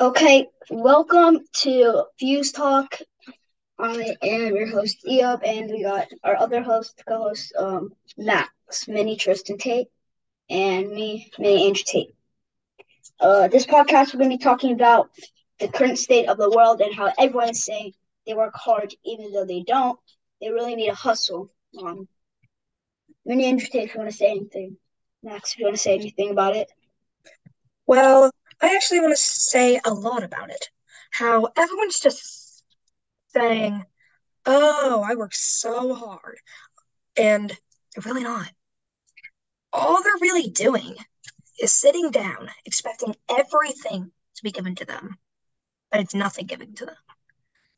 Okay, welcome to Fuse Talk. I am your host, Eob, and we got our other host, co-host, Max, Minnie, Tristan Tate, and me, Minnie Andrew Tate. This podcast, we're going to be talking about the current state of the world and how everyone's saying they work hard even though they don't. They really need a hustle. Minnie Andrew Tate, if you want to say anything. Max, if you want to say anything about it. Well, I actually want to say a lot about it. How everyone's just saying, oh, I work so hard. And they're really not. All they're really doing is sitting down, expecting everything to be given to them. But it's nothing given to them.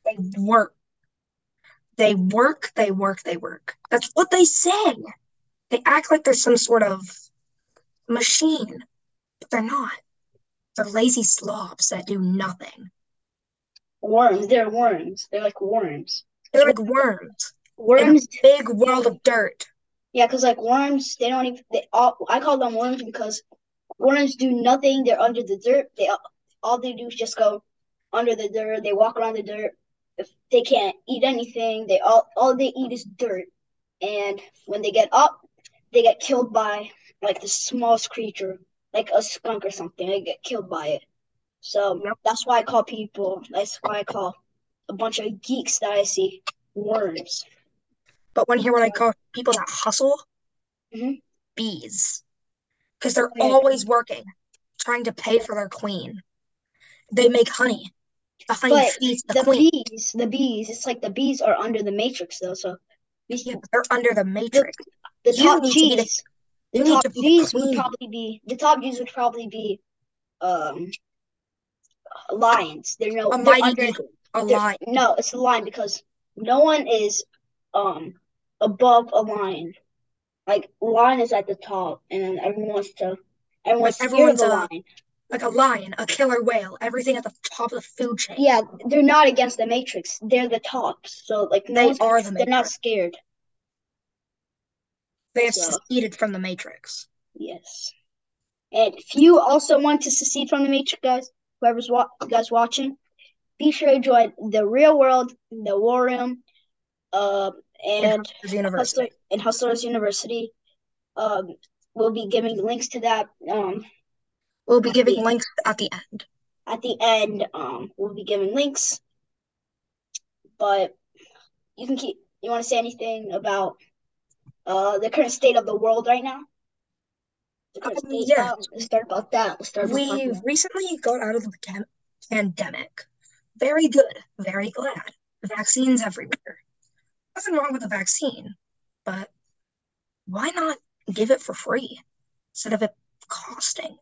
They work. That's what they say. They act like they're some sort of machine. But they're not. They're lazy slobs that do nothing. Worms. They're like worms. Worms. In a big world of dirt. Yeah, because like worms, they don't even. I call them worms because worms do nothing. They're under the dirt. All they do is just go under the dirt. They walk around the dirt. If they can't eat anything, all they eat is dirt. And when they get up, they get killed by like the smallest creature. Like a skunk or something, they get killed by it. So that's why I call a bunch of geeks that I see worms. But want to hear what I call people that hustle? Mm-hmm. Bees. Because they're always working, trying to pay for their queen. They make honey. The honey feeds the queen. The bees, it's like the bees are under the matrix though, so. Yeah, they're under the matrix. The top bees would probably be lions. A lion. No, it's a lion because no one is above a lion. Like lion is at the top, and everyone's a lion. Like a lion, a killer whale, everything at the top of the food chain. Yeah, they're not against the matrix. They're the tops. So like they're not scared. They have seceded from the Matrix. Yes. And if you also want to secede from the Matrix, guys, whoever's guys watching, be sure to join The Real World, The War Room, and Hustlers University. We'll be giving links to that. We'll be giving links at the end. At the end, we'll be giving links. But you want to say anything about the current state of the world right now? Let's start about that. We recently got out of the pandemic. Very good. Very glad. Vaccines everywhere. Nothing wrong with a vaccine, but why not give it for free instead of it costing?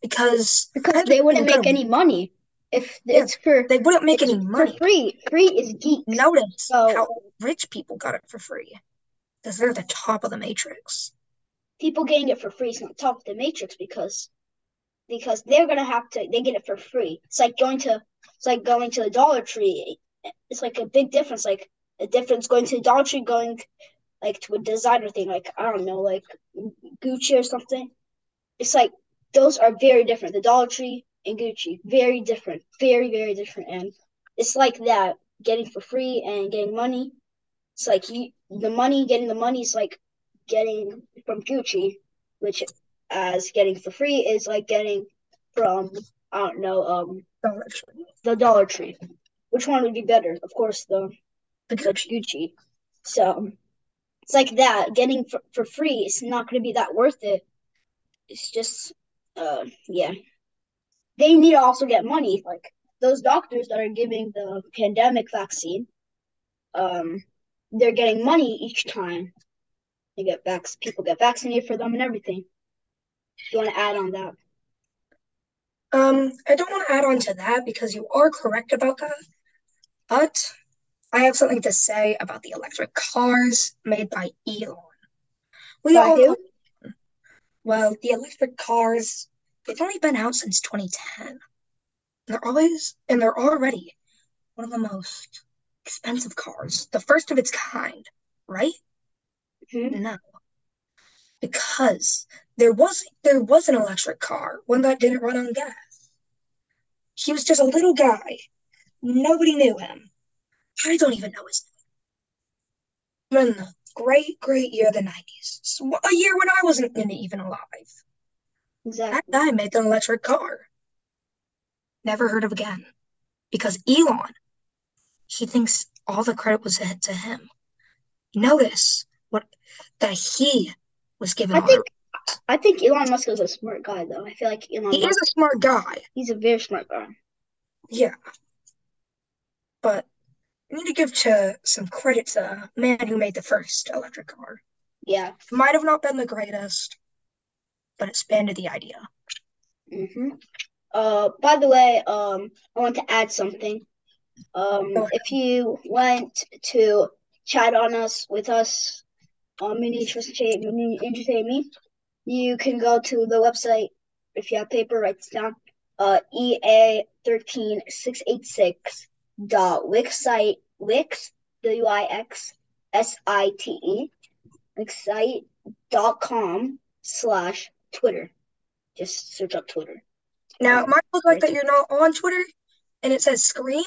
Because they wouldn't make any money. They wouldn't make any money. Free is geek. Notice how rich people got it for free. Because they're at the top of the matrix. People getting it for free is not top of the matrix because they're gonna they get it for free. It's like going to the Dollar Tree. It's like a big difference. Like a difference going to the Dollar Tree, going like to a designer thing, like I don't know, like Gucci or something. It's like those are very different. The Dollar Tree and Gucci, very different, very very different. And it's like that getting for free and getting money. It's like getting the money is like getting from Gucci, which as getting for free is like getting from, I don't know, the Dollar Tree. Which one would be better? Of course, the Gucci. So it's like that. Getting for free is not going to be that worth it. It's just, yeah. They need to also get money. Like those doctors that are giving the pandemic vaccine, they're getting money each time. People get vaccinated for them and everything. Do you want to add on that? I don't want to add on to that because you are correct about that. But I have something to say about the electric cars made by Elon. Well, the electric cars, they've only been out since 2010. They're already one of the most expensive cars, the first of its kind, right? Mm-hmm. No, because there was an electric car, one that didn't run on gas. He was just a little guy. Nobody knew him. I don't even know his name. In the great year of the 90s. So a year when I wasn't even alive. Exactly. That guy made an electric car. Never heard of again. Because Elon, he thinks all the credit was to him. Notice that he was given I think Elon Musk is a smart guy, though. I feel like Elon Musk is a smart guy. He's a very smart guy. Yeah. But I need to give some credit to the man who made the first electric car. Yeah. It might have not been the greatest, but it expanded the idea. Mm-hmm. By the way, I want to add something. If you want to chat with us, entertain me, you can go to the website. If you have paper, write this down. wixsite.com/Twitter. Just search up Twitter. Now, it might look like that you're not on Twitter, and it says Scream,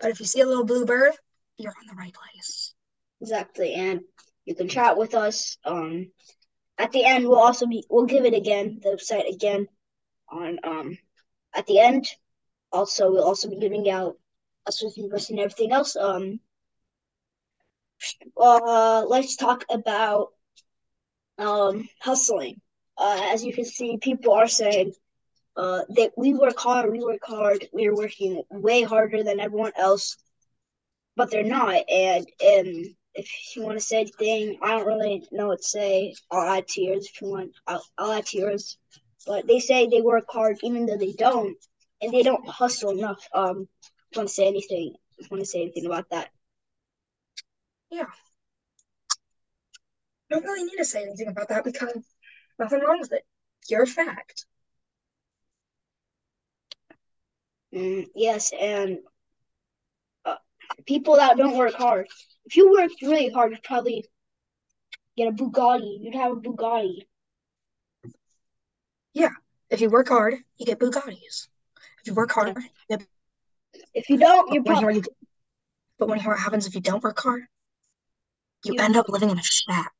but if you see a little blue bird, you're on the right place. Exactly, and you can chat with us. At the end, we'll give it again, the website again, on at the end. Also, we'll also be giving out Hustlers University and everything else. Let's talk about hustling. As you can see, people are saying that we work hard, we're working way harder than everyone else, but they're not. And if you want to say anything, I don't really know what to say. I'll add to yours if you want. I'll add to yours. But they say they work hard even though they don't, and they don't hustle enough. Want to say anything about that? Yeah. I don't really need to say anything about that because nothing wrong with it. You're a fact. Yes, and people that don't work hard. If you worked really hard, you'd probably get a Bugatti. You'd have a Bugatti. Yeah. If you work hard, you get Bugattis. If you work hard, you get... If you don't, you're probably... But when you hear what happens if you don't work hard, you end up living in a shack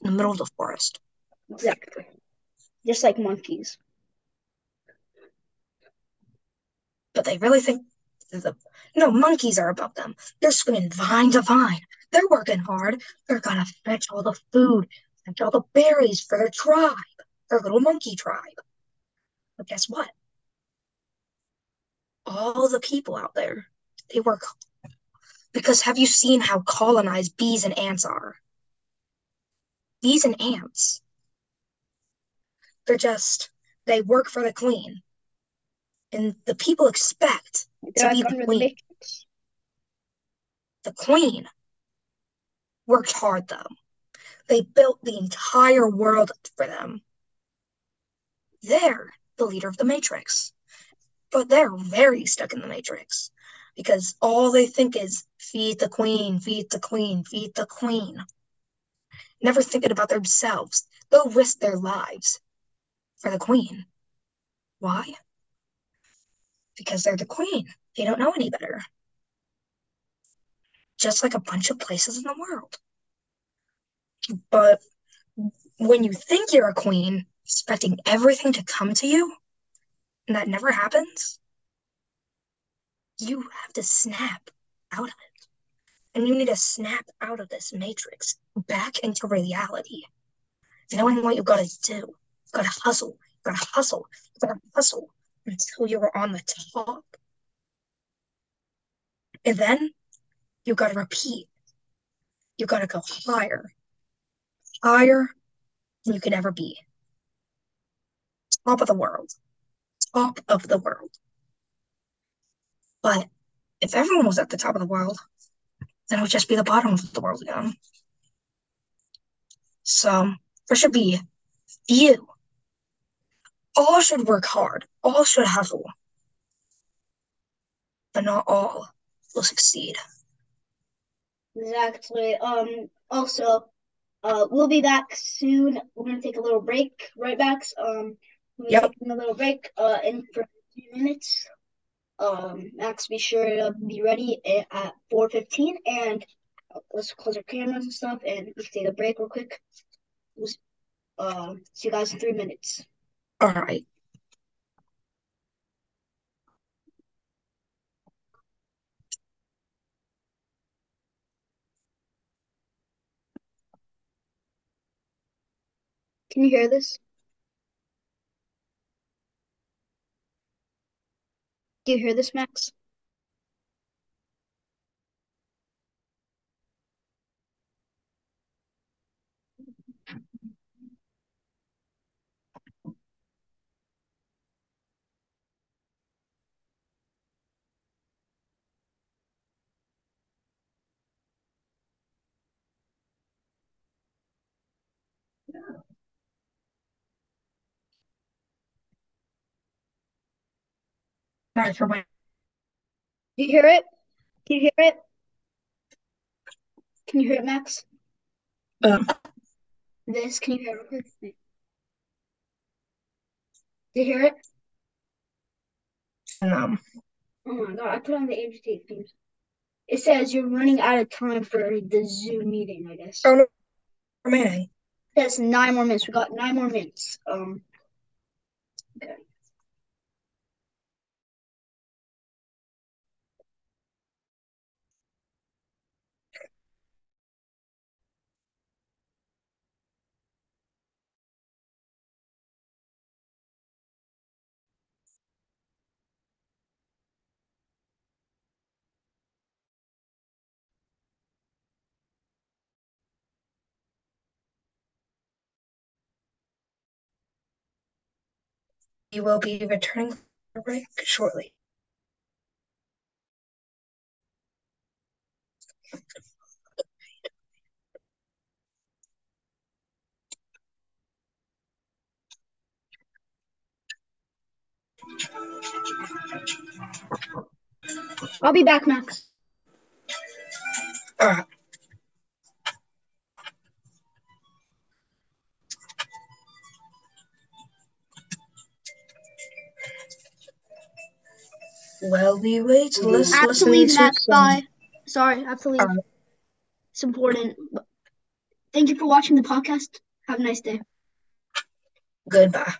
in the middle of the forest. Exactly. Just like monkeys. But they really think... No, monkeys are above them. They're swinging vine to vine. They're working hard. They're gonna fetch all the food, fetch all the berries for their tribe, their little monkey tribe. But guess what? All the people out there, they work hard. Because have you seen how colonized bees and ants are? Bees and ants. They work for the queen. And the people expect to be the queen. The queen worked hard, though. They built the entire world for them. They're the leader of the Matrix. But they're very stuck in the Matrix. Because all they think is, feed the queen, feed the queen, feed the queen. Never thinking about themselves. They'll risk their lives for the queen. Why? Because they're the queen. They don't know any better. Just like a bunch of places in the world. But when you think you're a queen, expecting everything to come to you, and that never happens, you have to snap out of it. And you need to snap out of this matrix, back into reality. Knowing what you've got to do. You've got to hustle. You've got to hustle. You've got to hustle. Until you were on the top. And then you gotta repeat. You gotta go higher. Higher than you could ever be. Top of the world. Top of the world. But if everyone was at the top of the world, then it would just be the bottom of the world again. So there should be few. All should work hard. All should hustle. But not all will succeed. Exactly. We'll be back soon. We're going to take a little break. Right back. We're going to take a little break in for a few minutes. Max, be sure to be ready at 4:15, and let's close our cameras and stuff, and we can take a break real quick. See you guys in 3 minutes. All right. Can you hear this? Do you hear this, Max? Sorry for my. Do you hear it? Can you hear it? Can you hear it, Max? This, can you hear it? Do you hear it? No. Oh my god, I put on the agitate theme. It says you're running out of time for the Zoom meeting, I guess. Oh no, man. That's 9 more minutes. We got 9 more minutes. Okay. You will be returning from the break shortly. I'll be back, Max. All right. Well, we wait. Let's I have to leave, Max. Bye. Sorry, I have to leave. It's important. Thank you for watching the podcast. Have a nice day. Goodbye.